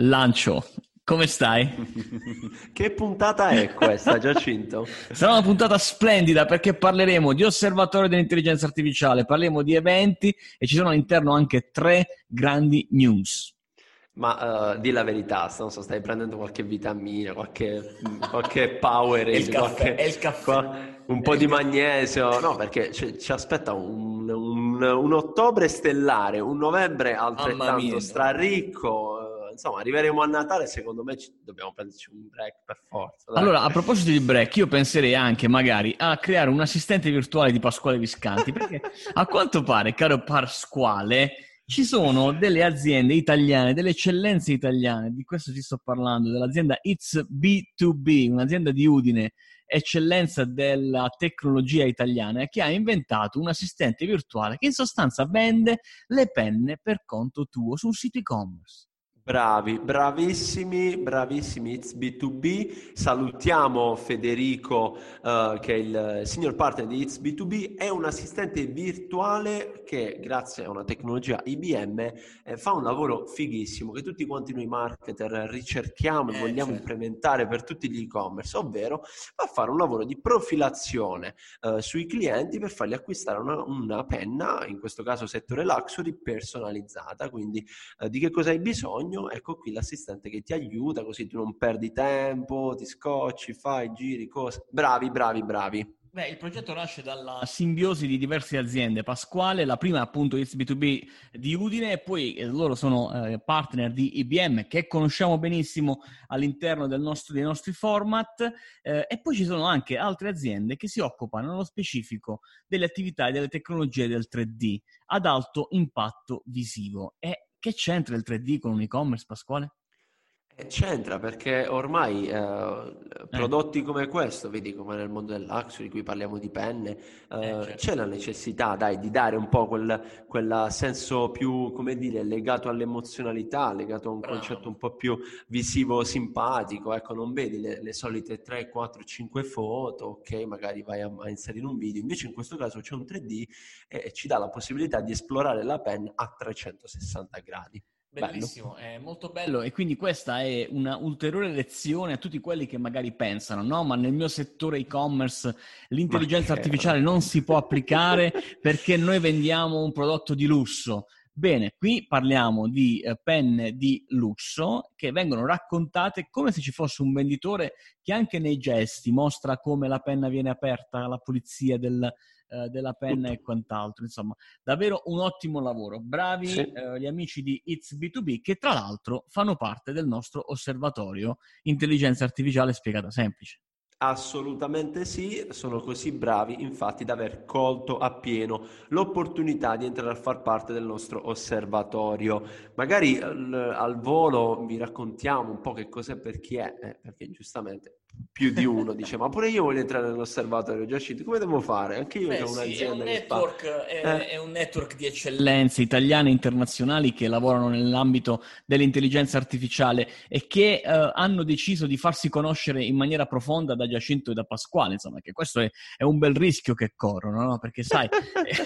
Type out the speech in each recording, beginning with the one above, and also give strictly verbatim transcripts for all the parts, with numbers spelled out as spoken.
Lancio, come stai? Che puntata è questa, Giacinto? Sarà una puntata splendida, perché parleremo di osservatorio dell'intelligenza artificiale, parleremo di eventi e ci sono all'interno anche tre grandi news. Ma uh, di la verità, non so, stai prendendo qualche vitamina, qualche, qualche power, il caffè, qualche, il caffè. Qua, un po' il di caffè. Magnesio, no, perché ci, ci aspetta un, un, un ottobre stellare, un novembre altrettanto straricco. Insomma, arriveremo a Natale, secondo me ci, dobbiamo prenderci un break per forza. Dai. Allora, a proposito di break, io penserei anche magari a creare un assistente virtuale di Pasquale Viscanti, perché a quanto pare, caro Pasquale, ci sono delle aziende italiane, delle eccellenze italiane, di questo ti sto parlando, dell'azienda It's B due B, un'azienda di Udine, eccellenza della tecnologia italiana, che ha inventato un assistente virtuale che in sostanza vende le penne per conto tuo su un sito e-commerce. Bravi, bravissimi, bravissimi It's B due B. Salutiamo Federico, eh, che è il senior partner di It's B due B. È un assistente virtuale che, grazie a una tecnologia I B M, eh, fa un lavoro fighissimo che tutti quanti noi marketer ricerchiamo e vogliamo eh, certo. implementare per tutti gli e-commerce, ovvero va a fare un lavoro di profilazione eh, sui clienti per fargli acquistare una, una penna, in questo caso settore luxury, personalizzata. Quindi eh, di che cosa hai bisogno? Ecco qui l'assistente che ti aiuta, così tu non perdi tempo, ti scocci, fai giri, cose. Bravi, bravi, bravi. Beh, il progetto nasce dalla simbiosi di diverse aziende. Pasquale, la prima appunto It's B due B di Udine, e poi loro sono eh, partner di I B M, che conosciamo benissimo all'interno del nostro, dei nostri format, eh, e poi ci sono anche altre aziende che si occupano nello specifico delle attività e delle tecnologie del tre D ad alto impatto visivo. E che c'entra il tre D con un e-commerce, Pasquale? C'entra perché ormai eh, prodotti eh. come questo, vedi come nel mondo del luxury, di cui parliamo di penne, eh, eh, certo. c'è la necessità, dai, di dare un po' quel, quel senso più, come dire, legato all'emozionalità, legato a un Bravo. concetto un po' più visivo, simpatico. Ecco, non vedi le, le solite tre, quattro, cinque foto, ok, magari vai a, a inserire un video, invece in questo caso c'è un tre D e ci dà la possibilità di esplorare la penna a trecentosessanta gradi. Bellissimo, bello. È molto bello, e quindi questa è una ulteriore lezione a tutti quelli che magari pensano, no, ma nel mio settore e-commerce l'intelligenza artificiale non si può applicare perché noi vendiamo un prodotto di lusso. Bene, qui parliamo di eh, penne di lusso che vengono raccontate come se ci fosse un venditore che anche nei gesti mostra come la penna viene aperta, la pulizia del... della penna e quant'altro. Insomma, davvero un ottimo lavoro, bravi sì. eh, gli amici di It's B due B, che tra l'altro fanno parte del nostro osservatorio intelligenza artificiale spiegata semplice. Assolutamente sì, sono così bravi infatti da aver colto appieno l'opportunità di entrare a far parte del nostro osservatorio. Magari al, al volo vi raccontiamo un po' che cos'è, per chi è, eh, perché giustamente più di uno dice ma pure io voglio entrare nell'osservatorio, Giacinto, come devo fare? Anche io Beh, ho un'azienda sì, è, un network, è, eh? è un network di eccellenze italiane e internazionali che lavorano nell'ambito dell'intelligenza artificiale e che eh, hanno deciso di farsi conoscere in maniera profonda da Giacinto e da Pasquale. Insomma, che questo è, è un bel rischio che corrono, no? Perché sai,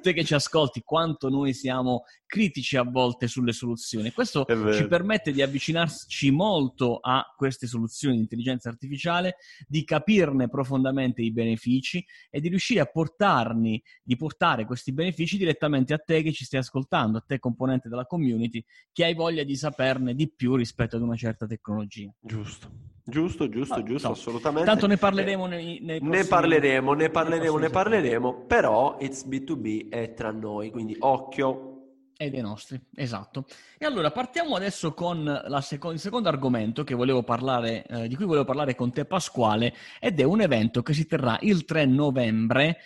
te che ci ascolti, quanto noi siamo critici a volte sulle soluzioni. Questo ci permette di avvicinarci molto a queste soluzioni di intelligenza artificiale, di capirne profondamente i benefici e di riuscire a portarni, di portare questi benefici direttamente a te che ci stai ascoltando, a te componente della community che hai voglia di saperne di più rispetto ad una certa tecnologia. Giusto. Giusto, giusto, ah, giusto, no. assolutamente. Tanto ne parleremo nei, nei prossimi... Ne parleremo, ne parleremo, ne parleremo, però It's B due B è tra noi, quindi occhio. E dei nostri, esatto. E allora partiamo adesso con la seco- il secondo argomento che volevo parlare, eh, di cui volevo parlare con te, Pasquale, ed è un evento che si terrà il tre novembre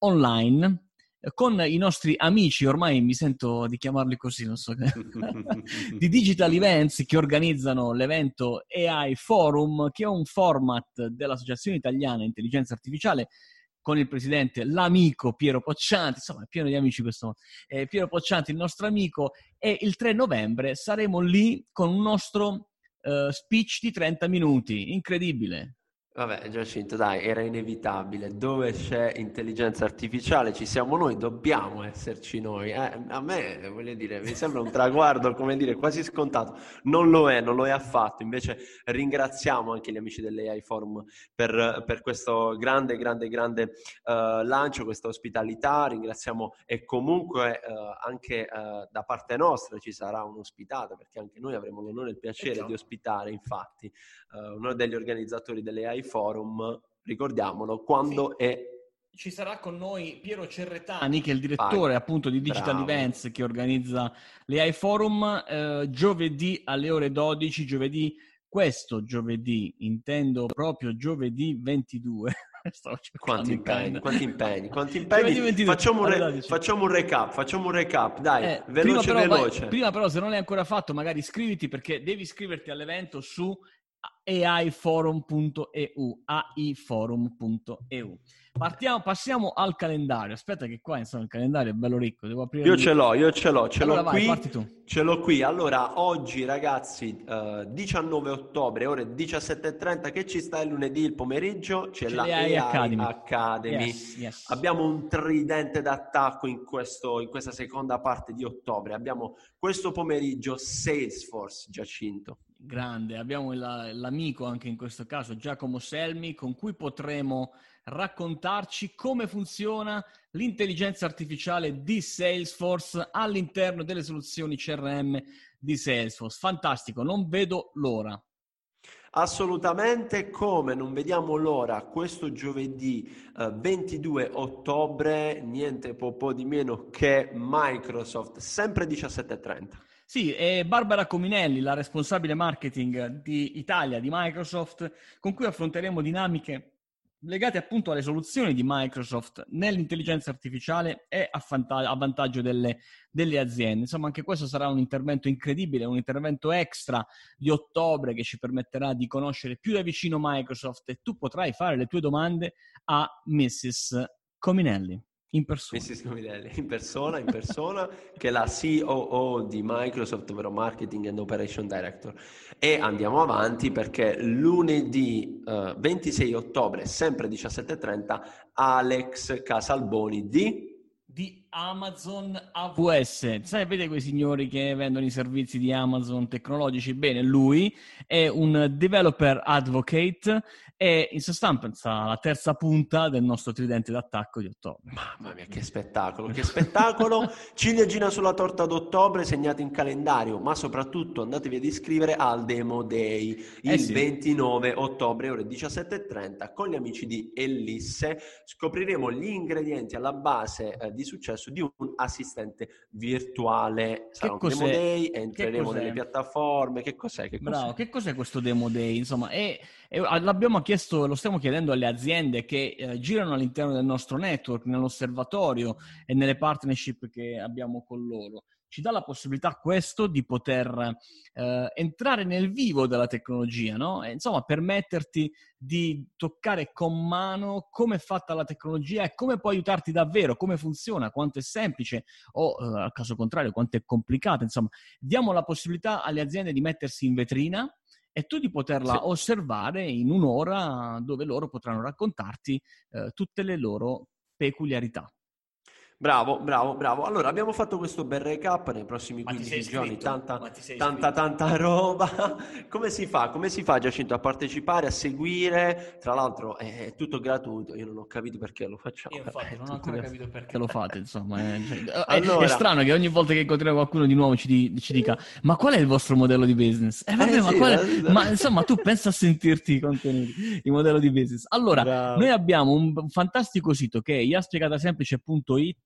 online eh, con i nostri amici, ormai mi sento di chiamarli così, non so, di Digital Events, che organizzano l'evento A I Forum, che è un format dell'Associazione Italiana Intelligenza Artificiale, con il presidente, l'amico Piero Poccianti, insomma è pieno di amici questo, eh, Piero Poccianti, il nostro amico, e il tre novembre saremo lì con un nostro eh, speech di trenta minuti, incredibile. Vabbè, Giacinto, dai, era inevitabile. Dove c'è intelligenza artificiale ci siamo noi, dobbiamo esserci noi. Eh, a me, voglio dire, mi sembra un traguardo, come dire, quasi scontato. Non lo è, non lo è affatto. Invece ringraziamo anche gli amici dell'A I Forum per, per questo grande, grande, grande uh, lancio, questa ospitalità. Ringraziamo e comunque uh, anche uh, da parte nostra ci sarà un'ospitata, perché anche noi avremo l'onore e il piacere e di ospitare, infatti, uh, uno degli organizzatori dell'A I Forum, ricordiamolo, quando sì. è... Ci sarà con noi Piero Cerretani, che è il direttore Vai. appunto di Digital Bravo. Events, che organizza l'A I Forum, eh, giovedì alle ore dodici, giovedì, questo giovedì, intendo proprio giovedì ventidue. Quanti impegni, quanti impegni, quanti impegni. Facciamo un, re, allora, facciamo un recap, facciamo un recap, dai, eh, veloce, prima però, veloce. Vai, prima però, se non l'hai ancora fatto, magari iscriviti, perché devi iscriverti all'evento su aiforum punto eu, aiforum punto eu. Partiamo, passiamo al calendario. Aspetta che qua, insomma, il calendario è bello ricco, devo aprire. Io ce l'ho, io ce l'ho, ce allora l'ho vai, qui. Parti tu. Ce l'ho qui. Allora, oggi ragazzi, eh, diciannove ottobre, ore diciassette e trenta, che ci sta il lunedì, il pomeriggio, c'è ce la A I Academy. Academy. Yes, yes. Abbiamo un tridente d'attacco in, questo, in questa seconda parte di ottobre. Abbiamo questo pomeriggio Salesforce, Giacinto. Grande, abbiamo la, l'amico anche in questo caso, Giacomo Selmi, con cui potremo raccontarci come funziona l'intelligenza artificiale di Salesforce all'interno delle soluzioni C R M di Salesforce. Fantastico, non vedo l'ora. Assolutamente, come non vediamo l'ora questo giovedì eh, ventidue ottobre, niente po', po' di meno che Microsoft, sempre diciassette e trenta. Sì, è Barbara Cominelli, la responsabile marketing di Italia di Microsoft, con cui affronteremo dinamiche legate appunto alle soluzioni di Microsoft nell'intelligenza artificiale e a, fanta- a vantaggio delle, delle aziende. Insomma, anche questo sarà un intervento incredibile, un intervento extra di ottobre che ci permetterà di conoscere più da vicino Microsoft, e tu potrai fare le tue domande a missus Cominelli. In persona. missus Cominelli, in persona, in persona, che è la C O O di Microsoft, ovvero Marketing and Operation Director. E andiamo avanti, perché lunedì uh, ventisei ottobre, sempre diciassette e trenta, Alex Casalboni di... di Amazon A W S. Sapete quei signori che vendono i servizi di Amazon tecnologici? Bene, lui è un developer advocate e in sostanza la terza punta del nostro tridente d'attacco di ottobre. Mamma mia, che spettacolo, che spettacolo! Ciliegina sulla torta d'ottobre, segnate in calendario, ma soprattutto andatevi ad iscrivere al Demo Day il eh sì. ventinove ottobre, ore diciassette e trenta, con gli amici di Ellisse. Scopriremo gli ingredienti alla base eh, di successo di un assistente virtuale. Sarà un Demo Day, entreremo nelle piattaforme. Che cos'è? Che cos'è? Bravo, che cos'è questo Demo Day? Insomma, e, e l'abbiamo chiesto, lo stiamo chiedendo alle aziende che eh, girano all'interno del nostro network, nell'osservatorio e nelle partnership che abbiamo con loro. Ci dà la possibilità questo di poter eh, entrare nel vivo della tecnologia, no? E, insomma, permetterti di toccare con mano come è fatta la tecnologia e come può aiutarti davvero, come funziona, quanto è semplice o, eh, al caso contrario, quanto è complicata. Insomma, diamo la possibilità alle aziende di mettersi in vetrina e tu di poterla sì. osservare in un'ora, dove loro potranno raccontarti eh, tutte le loro peculiarità. Bravo, bravo, bravo. Allora, abbiamo fatto questo bel recap. Nei prossimi quindici giorni, tanta, tanta, tanta roba. Come si fa? Come si fa, Giacinto, a partecipare, a seguire? Tra l'altro è tutto gratuito. Io non ho capito perché lo facciamo. Io infatti eh, non ho ancora gratuito. capito perché lo fate, insomma. È, allora, è, è strano che ogni volta che incontriamo qualcuno di nuovo ci, ci dica ma qual è il vostro modello di business? Eh, vabbè, eh, ma, sì, qual è... no, ma insomma, tu pensa a sentirti i contenuti, il modello di business. Allora, bravo. Noi abbiamo un fantastico sito che è ia spiegata semplice punto it,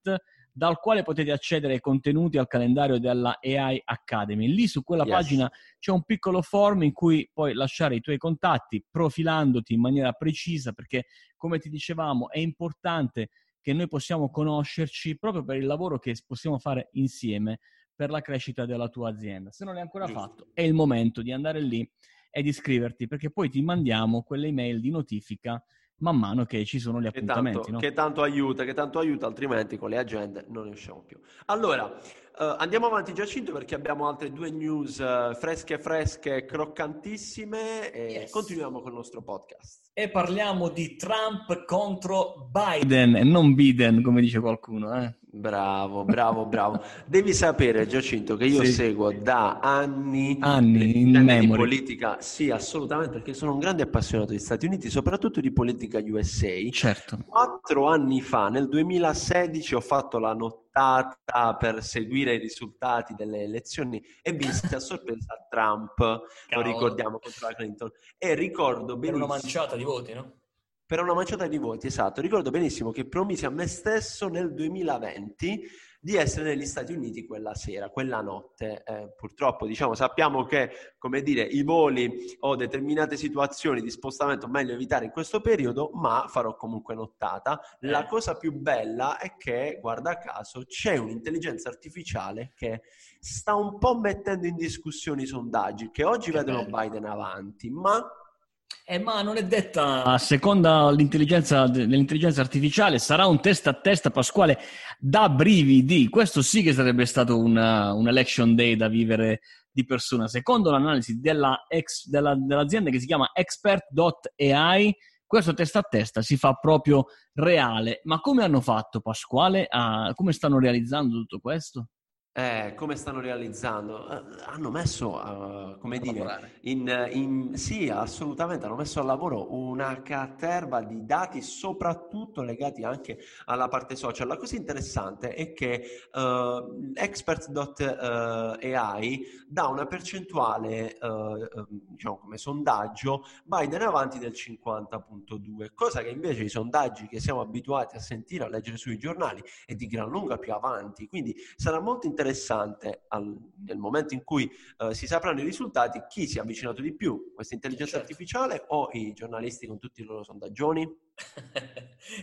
dal quale potete accedere ai contenuti, al calendario della A I Academy. Lì su quella yes. pagina c'è un piccolo form in cui puoi lasciare i tuoi contatti, profilandoti in maniera precisa, perché come ti dicevamo è importante che noi possiamo conoscerci proprio per il lavoro che possiamo fare insieme per la crescita della tua azienda. Se non l'hai ancora Giusto. fatto, è il momento di andare lì e di iscriverti, perché poi ti mandiamo quelle email di notifica man mano che ci sono gli appuntamenti. Che tanto, no? che tanto aiuta, che tanto aiuta, altrimenti con le agende non ne usciamo più. Allora, eh, andiamo avanti Giacinto, perché abbiamo altre due news eh, fresche fresche, croccantissime, e yes. continuiamo con il nostro podcast. E parliamo di Trump contro Biden, e non Biden, come dice qualcuno, eh. Bravo, bravo, bravo. Devi sapere, Giacinto, che io sì. seguo da anni, anni in anni di politica. Sì, assolutamente, perché sono un grande appassionato degli Stati Uniti, soprattutto di politica U S A. Certo. Quattro anni fa, nel duemilasedici, ho fatto la nottata per seguire i risultati delle elezioni e vista a sorpresa Trump, Cavolo. lo ricordiamo, contro la Clinton. E ricordo benissimo... Per una manciata di voti, no? Per una manciata di voti, esatto. Ricordo benissimo che promisi a me stesso nel duemilaventi di essere negli Stati Uniti quella sera, quella notte. Eh, purtroppo, diciamo, sappiamo che, come dire, i voli o determinate situazioni di spostamento meglio evitare in questo periodo, ma farò comunque nottata. La cosa più bella è che, guarda caso, c'è un'intelligenza artificiale che sta un po' mettendo in discussione i sondaggi, che oggi che vedono bello. Biden avanti, ma... Eh, ma non è detta, a seconda dell'intelligenza, dell'intelligenza artificiale, sarà un testa a testa, Pasquale, da brividi. Questo sì che sarebbe stato una, un election day da vivere di persona. Secondo l'analisi della ex, della, dell'azienda che si chiama Expert punto a i, questo testa a testa si fa proprio reale. Ma come hanno fatto, Pasquale? A, come stanno realizzando tutto questo? Eh, come stanno realizzando? Uh, hanno messo, uh, come dire, in, in, sì, assolutamente, hanno messo a lavoro una caterva di dati, soprattutto legati anche alla parte social. La cosa interessante è che uh, Expert punto a i dà una percentuale, uh, diciamo come sondaggio, Biden avanti del cinquanta virgola due, cosa che invece i sondaggi che siamo abituati a sentire, a leggere sui giornali, è di gran lunga più avanti. Quindi sarà molto interessante interessante al, nel momento in cui uh, si sapranno i risultati, chi si è avvicinato di più, questa intelligenza certo. artificiale o i giornalisti con tutti i loro sondaggioni?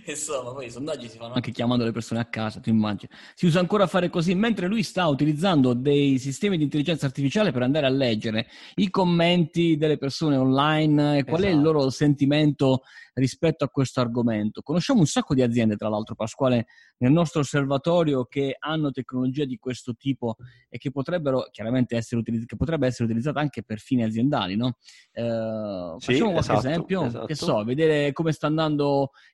Insomma, poi i sondaggi si fanno anche chiamando le persone a casa, tu immagini. Si usa ancora a fare così, mentre lui sta utilizzando dei sistemi di intelligenza artificiale per andare a leggere i commenti delle persone online e qual esatto. è il loro sentimento rispetto a questo argomento. Conosciamo un sacco di aziende, tra l'altro, Pasquale, nel nostro osservatorio, che hanno tecnologia di questo tipo e che potrebbero chiaramente essere utilizzate, che potrebbe essere utilizzata anche per fini aziendali, no? Eh, sì, facciamo qualche esatto, esempio, esatto. che so, vedere come sta andando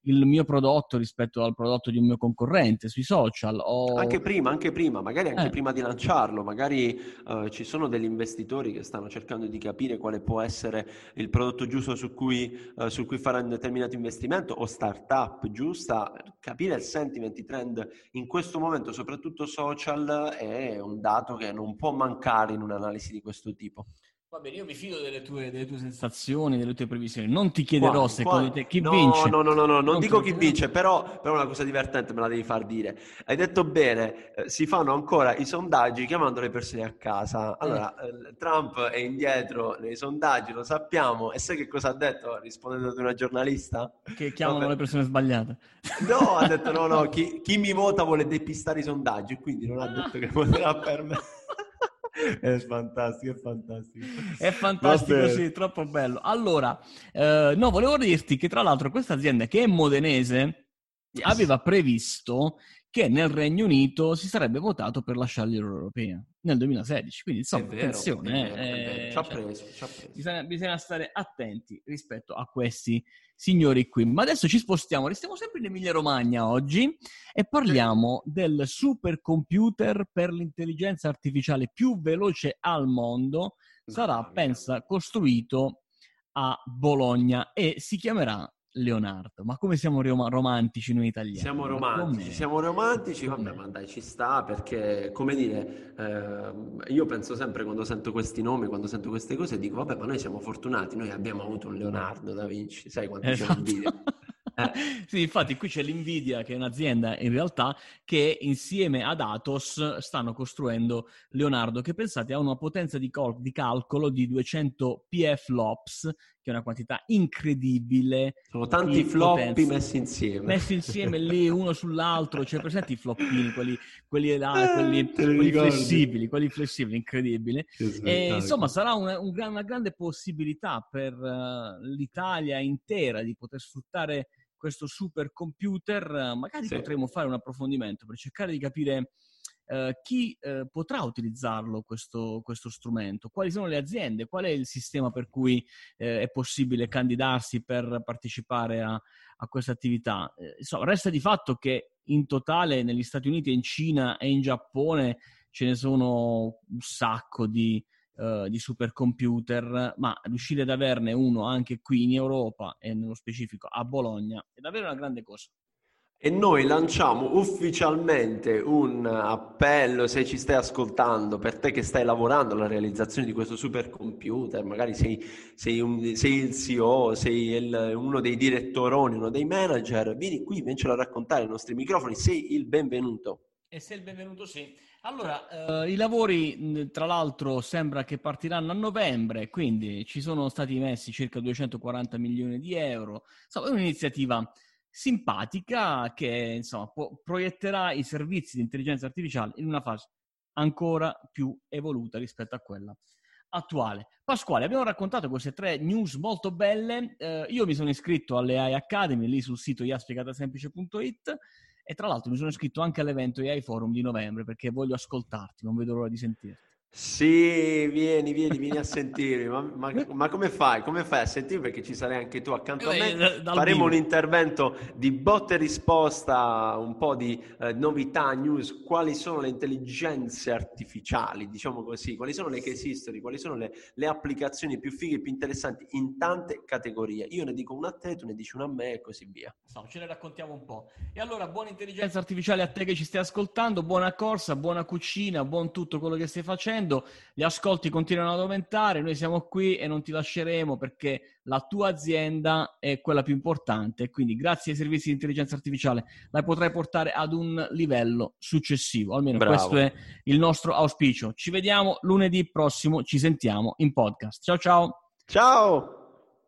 il mio prodotto rispetto al prodotto di un mio concorrente sui social o... anche prima, anche prima magari anche eh. prima di lanciarlo, magari uh, ci sono degli investitori che stanno cercando di capire quale può essere il prodotto giusto su cui, uh, su cui fare un determinato investimento, o startup giusta. Capire il sentiment, i trend in questo momento, soprattutto social, è un dato che non può mancare in un'analisi di questo tipo. Va bene, io mi fido delle tue, delle tue sensazioni, delle tue previsioni. Non ti chiederò secondo te chi no, vince. No, no, no, no, non, non dico chi vince, però, però una cosa divertente me la devi far dire. Hai detto bene, eh, si fanno ancora i sondaggi chiamando le persone a casa. Allora, eh. Trump è indietro nei sondaggi, lo sappiamo, e sai che cosa ha detto rispondendo ad una giornalista? Che chiamano Vabbè. le persone sbagliate. No, ha detto no, no, chi, chi mi vota vuole depistare i sondaggi, quindi non ha detto che voterà per me. È fantastico, è fantastico. È fantastico, sì, troppo bello. Allora, eh, no, volevo dirti che tra l'altro questa azienda, che è modenese, yes. aveva previsto che nel Regno Unito si sarebbe votato per lasciare l'Unione Europea nel duemilasedici, quindi insomma, vero, attenzione. Vero, eh, ci ha preso, cioè, ci ha preso. Bisogna, bisogna stare attenti rispetto a questi signori qui. Ma adesso ci spostiamo, restiamo sempre in Emilia-Romagna oggi e parliamo del supercomputer per l'intelligenza artificiale più veloce al mondo. Sarà, pensa, costruito a Bologna e si chiamerà Leonardo. Ma come siamo rom- romantici noi italiani? Siamo romantici, Com'è? siamo romantici, vabbè, ma dai, ci sta, perché, come dire, eh, io penso sempre, quando sento questi nomi, quando sento queste cose, dico, vabbè, ma noi siamo fortunati, noi abbiamo avuto un Leonardo da Vinci, sai quanti esatto. c'è un video. Eh. Sì, infatti qui c'è l'invidia, che è un'azienda in realtà che insieme ad Atos stanno costruendo Leonardo, che pensate ha una potenza di, col- di calcolo di duecento petaflops, che è una quantità incredibile. Sono tanti floppy messi insieme. Messi insieme lì uno sull'altro, cioè presenti i floppini, quelli, quelli là, quelli, quelli flessibili, quelli flessibili, incredibile. E, insomma, sarà una, un, una grande possibilità per uh, l'Italia intera di poter sfruttare questo super computer. Magari sì. potremo fare un approfondimento per cercare di capire Uh, chi uh, potrà utilizzarlo questo, questo strumento? Quali sono le aziende? Qual è il sistema per cui uh, è possibile candidarsi per partecipare a, a questa attività? Uh, insomma, resta di fatto che in totale negli Stati Uniti, in Cina e in Giappone ce ne sono un sacco di, uh, di supercomputer, ma riuscire ad averne uno anche qui in Europa e nello specifico a Bologna è davvero una grande cosa. E noi lanciamo ufficialmente un appello, se ci stai ascoltando, per te che stai lavorando alla realizzazione di questo supercomputer, magari sei, sei, un, sei il C E O, sei il, uno dei direttoroni, uno dei manager, vieni qui, vincelo a raccontare ai nostri microfoni, sei il benvenuto. E sei il benvenuto, sì. Allora, eh, i lavori, tra l'altro, sembra che partiranno a novembre, quindi ci sono stati messi circa duecentoquaranta milioni di euro. Insomma, è un'iniziativa simpatica che insomma po- proietterà i servizi di intelligenza artificiale in una fase ancora più evoluta rispetto a quella attuale. Pasquale, abbiamo raccontato queste tre news molto belle. Eh, io mi sono iscritto alle A I Academy lì sul sito i a spiegata semplice punto i t e tra l'altro mi sono iscritto anche all'evento A I Forum di novembre perché voglio ascoltarti, non vedo l'ora di sentirti. Sì, vieni, vieni, vieni a sentirmi, ma, ma, ma come fai? Come fai a sentirmi? Perché ci sarai anche tu accanto a me, faremo un intervento di botta e risposta, un po' di eh, novità, news, quali sono le intelligenze artificiali, diciamo così, quali sono le che esistono, quali sono le, le applicazioni più fighe, più interessanti in tante categorie. Io ne dico una a te, tu ne dici una a me e così via. No, ce ne raccontiamo un po'. E allora, buona intelligenza artificiale a te che ci stai ascoltando, buona corsa, buona cucina, buon tutto quello che stai facendo. Gli ascolti continuano ad aumentare, noi siamo qui e non ti lasceremo perché la tua azienda è quella più importante, quindi grazie ai servizi di intelligenza artificiale la potrai portare ad un livello successivo, almeno Bravo. Questo è il nostro auspicio. Ci vediamo lunedì prossimo, ci sentiamo in podcast. Ciao ciao! Ciao!